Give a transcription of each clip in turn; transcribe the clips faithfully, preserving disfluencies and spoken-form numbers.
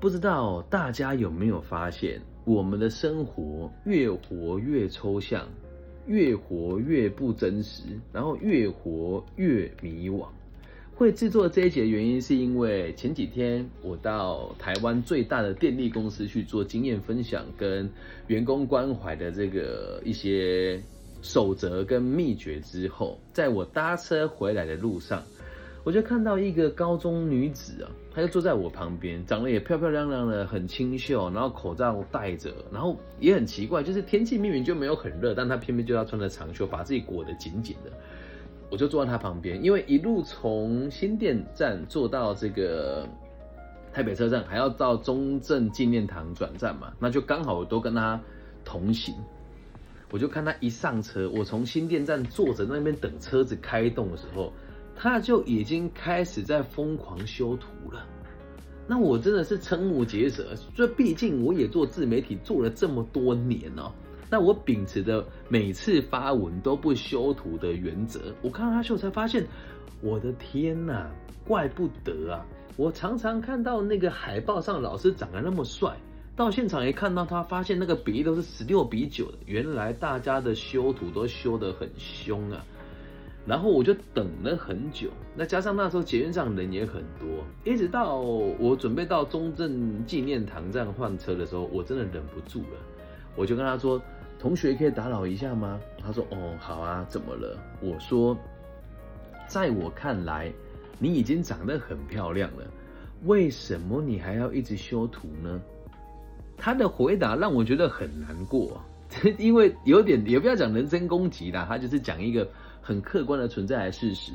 不知道大家有没有发现，我们的生活越活越抽象，越活越不真实，然后越活越迷惘。会制作这一集的原因是因为前几天我到台湾最大的电力公司去做经验分享跟员工关怀的这个一些守则跟秘诀之后，在我搭车回来的路上，我就看到一个高中女子啊，她就坐在我旁边，长得也漂漂亮亮的，很清秀，然后口罩戴着，然后也很奇怪，就是天气明明就没有很热，但她偏偏就要穿着长袖，把自己裹得紧紧的。我就坐在他旁边，因为一路从新店站坐到这个台北车站，还要到中正纪念堂转站嘛，那就刚好我都跟他同行。我就看他一上车，我从新店站坐着那边等车子开动的时候，他就已经开始在疯狂修图了。那我真的是瞠目结舌，这毕竟我也做自媒体做了这么多年哦。那我秉持的每次发文都不修图的原则，我看到他秀才发现，我的天哪、啊，怪不得啊！我常常看到那个海报上老师长得那么帅，到现场一看到他，发现那个比例都是十六比九的，原来大家的修图都修得很凶啊！然后我就等了很久，那加上那时候捷运上人也很多，一直到我准备到中正纪念堂站换车的时候，我真的忍不住了，我就跟他说。同学可以打扰一下吗？他说：“哦，好啊，怎么了？”我说：“在我看来，你已经长得很漂亮了，为什么你还要一直修图呢？”他的回答让我觉得很难过，因为有点也不要讲人身攻击啦，他就是讲一个很客观的存在的事实。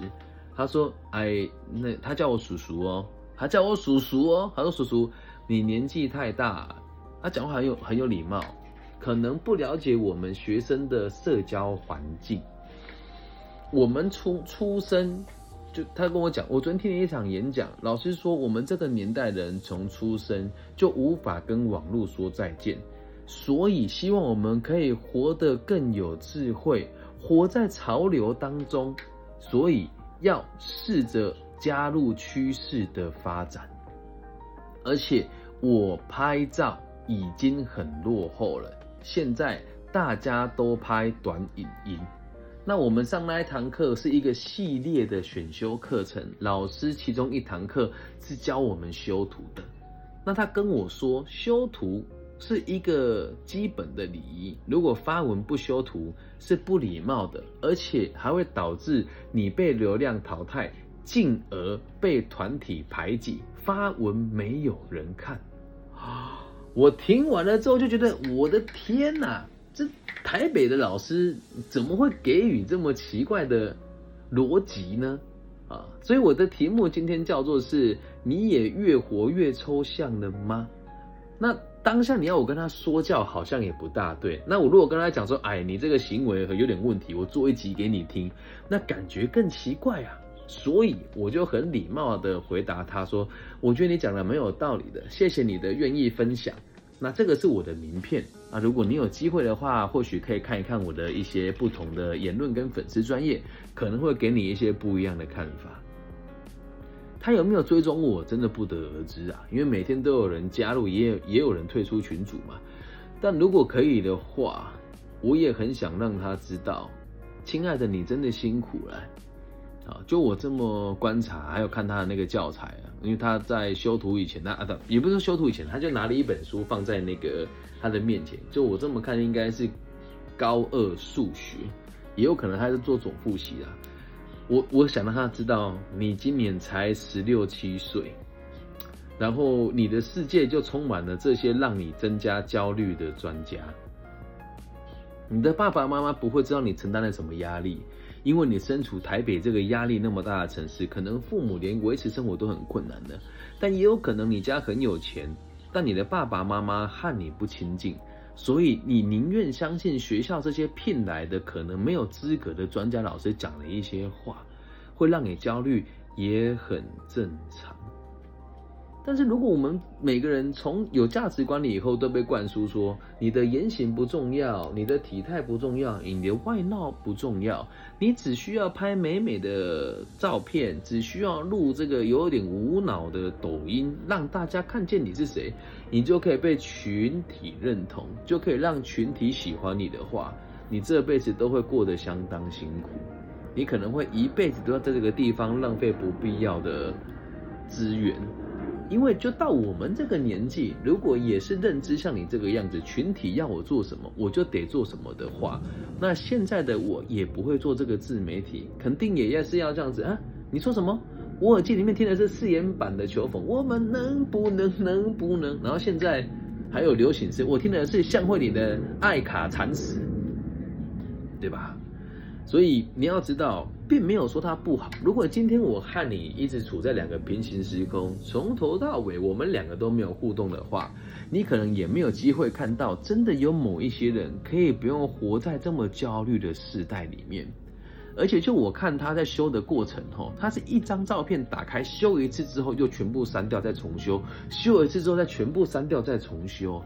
他说：“哎，那他叫我叔叔哦，他叫我叔叔哦，他说叔叔，你年纪太大。”他讲话很有很有礼貌。可能不了解我们学生的社交环境。我们出出生，就他跟我讲，我昨天听了一场演讲，老师说我们这个年代人从出生就无法跟网络说再见，所以希望我们可以活得更有智慧，活在潮流当中，所以要试着加入趋势的发展。而且我拍照已经很落后了。现在大家都拍短影音，那我们上那一堂课是一个系列的选修课程，老师其中一堂课是教我们修图的。那他跟我说，修图是一个基本的礼仪，如果发文不修图是不礼貌的，而且还会导致你被流量淘汰，进而被团体排挤，发文没有人看。我听完了之后就觉得，我的天哪！这台北的老师怎么会给予这么奇怪的逻辑呢？啊，所以我的题目今天叫做是：你也越活越抽象了吗？那当下你要我跟他说教，好像也不大对。那我如果跟他讲说，哎，你这个行为有点问题，我做一集给你听，那感觉更奇怪啊。所以我就很礼貌的回答他说，我觉得你讲的蛮有道理的，谢谢你的愿意分享。那这个是我的名片啊，如果你有机会的话，或许可以看一看我的一些不同的言论跟粉丝专页，可能会给你一些不一样的看法。他有没有追踪我真的不得而知啊，因为每天都有人加入，也有也有人退出群组嘛。但如果可以的话，我也很想让他知道，亲爱的，你真的辛苦了。啊，就我这么观察，还有看他的那个教材啊，因为他在修图以前，他啊，也不是修图以前，他就拿了一本书放在那个他的面前。就我这么看，应该是高二数学，也有可能他是做总复习啦。我我想让他知道，你今年才十六七岁，然后你的世界就充满了这些让你增加焦虑的专家。你的爸爸妈妈不会知道你承担了什么压力。因为你身处台北这个压力那么大的城市，可能父母连维持生活都很困难的，但也有可能你家很有钱，但你的爸爸妈妈和你不亲近，所以你宁愿相信学校这些聘来的可能没有资格的专家老师讲的一些话，会让你焦虑也很正常。但是如果我们每个人从有价值观里以后都被灌输说，你的言行不重要，你的体态不重要，你的外貌不重要，你只需要拍美美的照片，只需要录这个有点无脑的抖音，让大家看见你是谁，你就可以被群体认同，就可以让群体喜欢你的话，你这辈子都会过得相当辛苦，你可能会一辈子都要在这个地方浪费不必要的资源。因为就到我们这个年纪，如果也是认知像你这个样子，群体要我做什么我就得做什么的话，那现在的我也不会做这个自媒体，肯定也是要这样子啊！你说什么？我耳机里面听的是四言版的球风，我们能不能能不能？然后现在还有流行是，我听的是向慧玲的《爱卡惨死》，对吧？所以你要知道，并没有说它不好。如果今天我和你一直处在两个平行时空，从头到尾我们两个都没有互动的话，你可能也没有机会看到真的有某一些人可以不用活在这么焦虑的世代里面。而且就我看他在修的过程吼，他是一张照片打开修一次之后又全部删掉再重修，修一次之后再全部删掉再重修，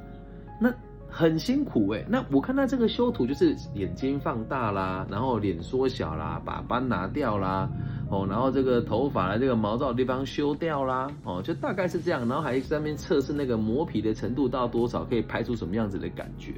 那很辛苦哎、欸，那我看他这个修图就是眼睛放大啦，然后脸缩小啦，把斑拿掉啦，哦，然后这个头发的这个毛躁的地方修掉啦，哦，就大概是这样，然后还在那边测试那个磨皮的程度到多少，可以拍出什么样子的感觉，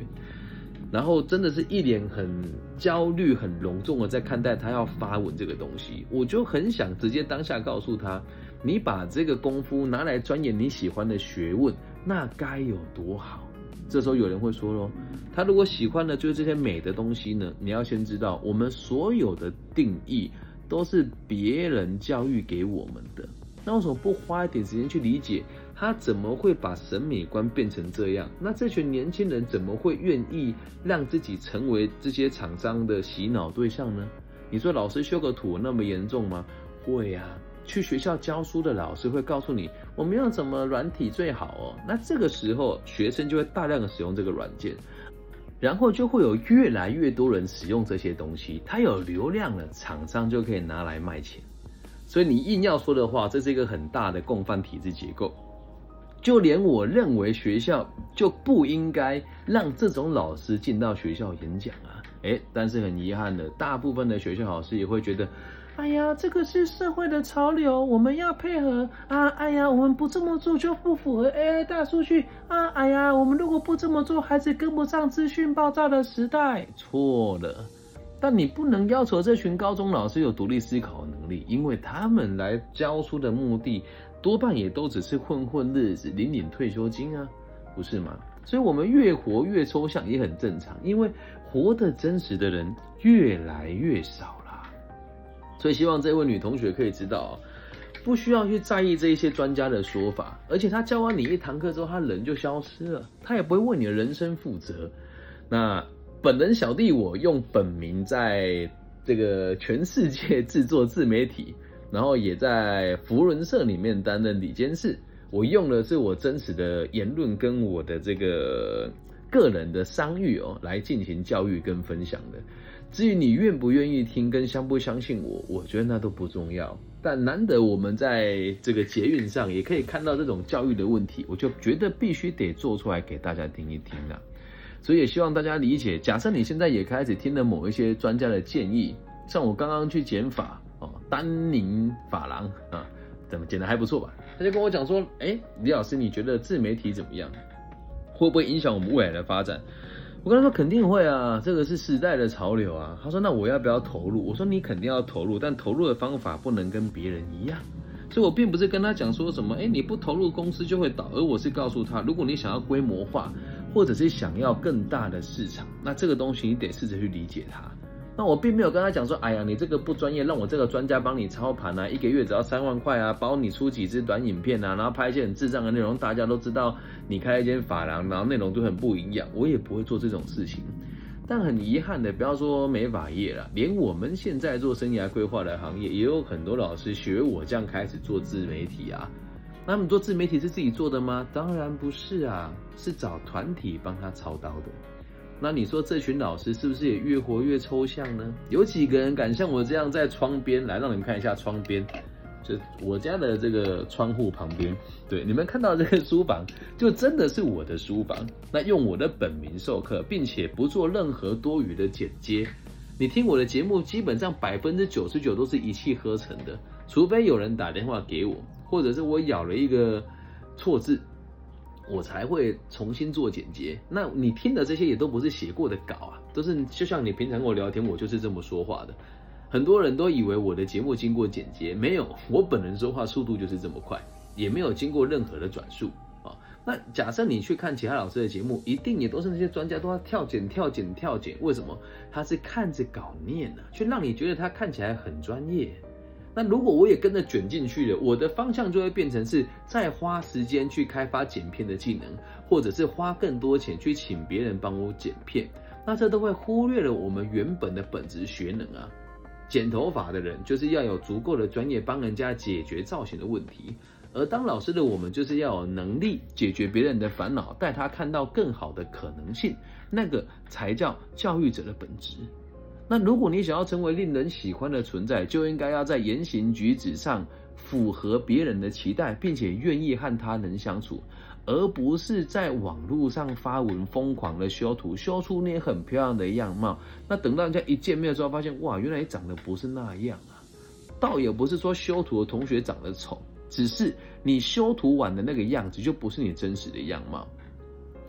然后真的是一脸很焦虑、很隆重的在看待他要发文这个东西，我就很想直接当下告诉他，你把这个功夫拿来钻研你喜欢的学问，那该有多好。这时候有人会说咯，他如果喜欢的就是这些美的东西呢，你要先知道，我们所有的定义都是别人教育给我们的，那为什么不花一点时间去理解他怎么会把审美观变成这样？那这群年轻人怎么会愿意让自己成为这些厂商的洗脑对象呢？你说老师修个图那么严重吗？会啊，去学校教书的老师会告诉你，我们用什么软体最好哦。那这个时候，学生就会大量的使用这个软件，然后就会有越来越多人使用这些东西，它有流量了，厂商就可以拿来卖钱。所以你硬要说的话，这是一个很大的共犯体制结构。就连我认为学校就不应该让这种老师进到学校演讲啊，诶，但是很遗憾的，大部分的学校老师也会觉得，哎呀，这个是社会的潮流，我们要配合啊！哎呀，我们不这么做就不符合 A I 大数据啊！哎呀，我们如果不这么做，孩子跟不上资讯爆炸的时代。错了，但你不能要求这群高中老师有独立思考能力，因为他们来教书的目的，多半也都只是混混日子，领领退休金啊，不是吗？所以我们越活越抽象也很正常，因为活得真实的人越来越少。所以希望这位女同学可以知道，不需要去在意这一些专家的说法，而且他教完你一堂课之后，他人就消失了，他也不会为你的人生负责。那本人小弟我用本名在这个全世界制作自媒体，然后也在福伦社里面担任理监事，我用的是我真实的言论跟我的这个个人的商誉哦，来进行教育跟分享的。至于你愿不愿意听跟相不相信我，我觉得那都不重要。但难得我们在这个捷运上也可以看到这种教育的问题，我就觉得必须得做出来给大家听一听啊。所以也希望大家理解，假设你现在也开始听了某一些专家的建议，像我刚刚去剪发哦，丹宁发廊啊，怎么剪得还不错吧？他就跟我讲说，哎，李老师，你觉得自媒体怎么样？会不会影响我们未来的发展？我跟他说肯定会啊，这个是时代的潮流啊。他说那我要不要投入？我说你肯定要投入，但投入的方法不能跟别人一样。所以我并不是跟他讲说什么，哎，你不投入公司就会倒，而我是告诉他，如果你想要规模化，或者是想要更大的市场，那这个东西你得试着去理解它。那我并没有跟他讲说，哎呀，你这个不专业，让我这个专家帮你操盘啊，一个月只要三万块啊，包你出几支短影片啊，然后拍一些很智障的内容，大家都知道你开一间发廊，然后内容就很不营养，我也不会做这种事情。但很遗憾的，不要说美发业啦，连我们现在做生涯规划的行业，也有很多老师学我这样开始做自媒体啊。那么做自媒体是自己做的吗？当然不是啊，是找团体帮他操刀的。那你说这群老师是不是也越活越抽象呢？有几个人敢像我这样在窗边来让你们看一下窗边？就我家的这个窗户旁边，对，你们看到这个书房，就真的是我的书房。那用我的本名授课，并且不做任何多余的剪接。你听我的节目，基本上百分之九十九都是一气呵成的，除非有人打电话给我，或者是我咬了一个错字，我才会重新做剪接。那你听的这些也都不是写过的稿啊，都是就像你平常跟我聊天，我就是这么说话的。很多人都以为我的节目经过剪接，没有，我本人说话速度就是这么快，也没有经过任何的转述啊。那假设你去看其他老师的节目，一定也都是那些专家都要跳剪、跳剪、跳剪，为什么？他是看着稿念啊，却让你觉得他看起来很专业。那如果我也跟着卷进去了，我的方向就会变成是再花时间去开发剪片的技能，或者是花更多钱去请别人帮我剪片，那这都会忽略了我们原本的本质学能啊。剪头发的人就是要有足够的专业帮人家解决造型的问题，而当老师的我们就是要有能力解决别人的烦恼，带他看到更好的可能性，那个才叫教育者的本质。那如果你想要成为令人喜欢的存在，就应该要在言行举止上符合别人的期待，并且愿意和他人相处，而不是在网络上发文疯狂的修图，修出那很漂亮的样貌，那等到人家一见面之后发现，哇，原来长得不是那样啊。倒也不是说修图的同学长得丑，只是你修图完的那个样子就不是你真实的样貌。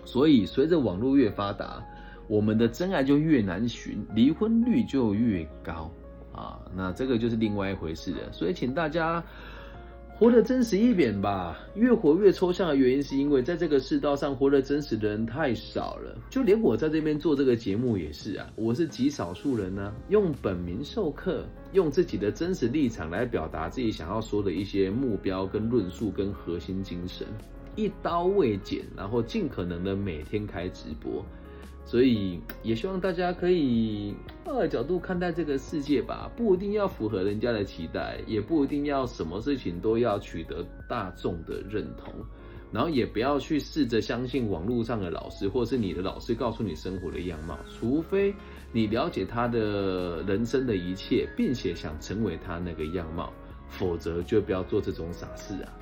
所以随着网络越发达，我们的真爱就越难寻，离婚率就越高啊。那这个就是另外一回事了。所以请大家活得真实一点吧，越活越抽象的原因是因为在这个世道上活得真实的人太少了，就连我在这边做这个节目也是啊，我是极少数人啊，用本名授课，用自己的真实立场来表达自己想要说的一些目标跟论述跟核心精神，一刀未剪，然后尽可能的每天开直播。所以也希望大家可以换个角度看待这个世界吧，不一定要符合人家的期待，也不一定要什么事情都要取得大众的认同，然后也不要去试着相信网络上的老师或是你的老师告诉你生活的样貌，除非你了解他的人生的一切，并且想成为他那个样貌，否则就不要做这种傻事啊。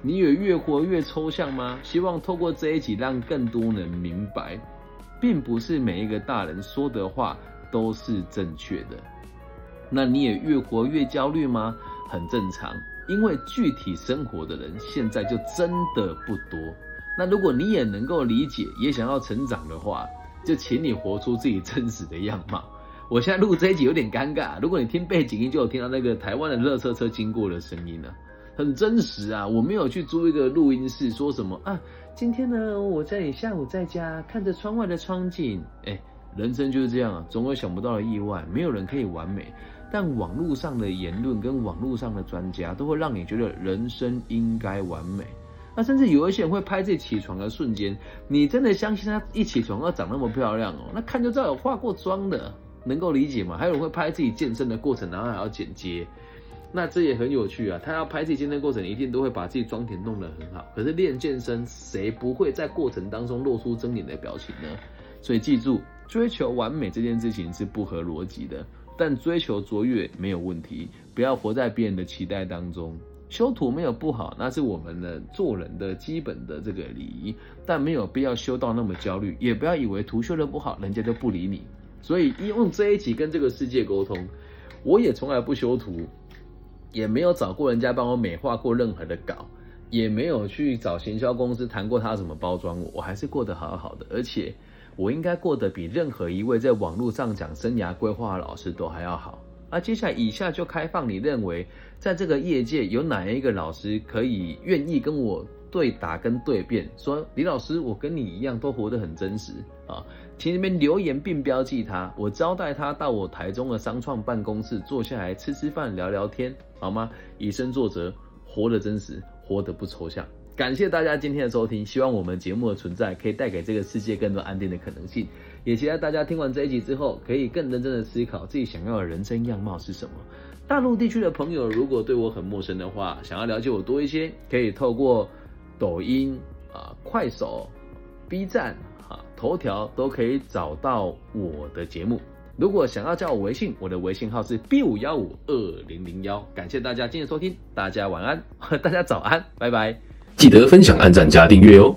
你也越活越抽象吗？希望透过这一集让更多人明白，并不是每一个大人说的话都是正确的。那你也越活越焦虑吗？很正常，因为具体生活的人现在就真的不多。那如果你也能够理解，也想要成长的话，就请你活出自己真实的样貌。我现在录这一集有点尴尬，如果你听背景音就有听到那个台湾的垃圾车经过的声音啊，很真实啊，我没有去租一个录音室说什么啊，今天呢，我在你下午在家看着窗外的窗景。哎，人生就是这样啊，总有想不到的意外，没有人可以完美。但网络上的言论跟网络上的专家都会让你觉得人生应该完美。那甚至有一些人会拍自己起床的瞬间，你真的相信他一起床要长那么漂亮哦？那看就知道有化过妆的，能够理解吗？还有人会拍自己健身的过程，然后还要剪接。那这也很有趣啊，他要拍自己健身过程一定都会把自己妆填弄得很好，可是练健身谁不会在过程当中露出狰狞的表情呢？所以记住，追求完美这件事情是不合逻辑的，但追求卓越没有问题，不要活在别人的期待当中。修图没有不好，那是我们的做人的基本的这个礼仪，但没有必要修到那么焦虑，也不要以为图修的不好人家就不理你。所以用这一集跟这个世界沟通，我也从来不修图，也没有找过人家帮我美化过任何的稿，也没有去找行销公司谈过他怎么包装我，我还是过得好好的，而且我应该过得比任何一位在网络上讲生涯规划的老师都还要好。啊，接下来以下就开放，你认为在这个业界有哪一个老师可以愿意跟我对答跟对辩，说李老师，我跟你一样都活得很真实啊，请你们留言并标记他，我招待他到我台中的商创办公室坐下来吃吃饭聊聊天，好吗？以身作则，活得真实，活得不抽象。感谢大家今天的收听，希望我们节目的存在可以带给这个世界更多安定的可能性，也期待大家听完这一集之后，可以更认真的思考自己想要的人生样貌是什么。大陆地区的朋友如果对我很陌生的话，想要了解我多一些，可以透过抖音、啊、快手、B 站、啊、头条都可以找到我的节目。如果想要加我微信，我的微信号是 B 五一五二零零一。感谢大家今天的收听，大家晚安，大家早安，拜拜。记得分享、按赞、加订阅哦。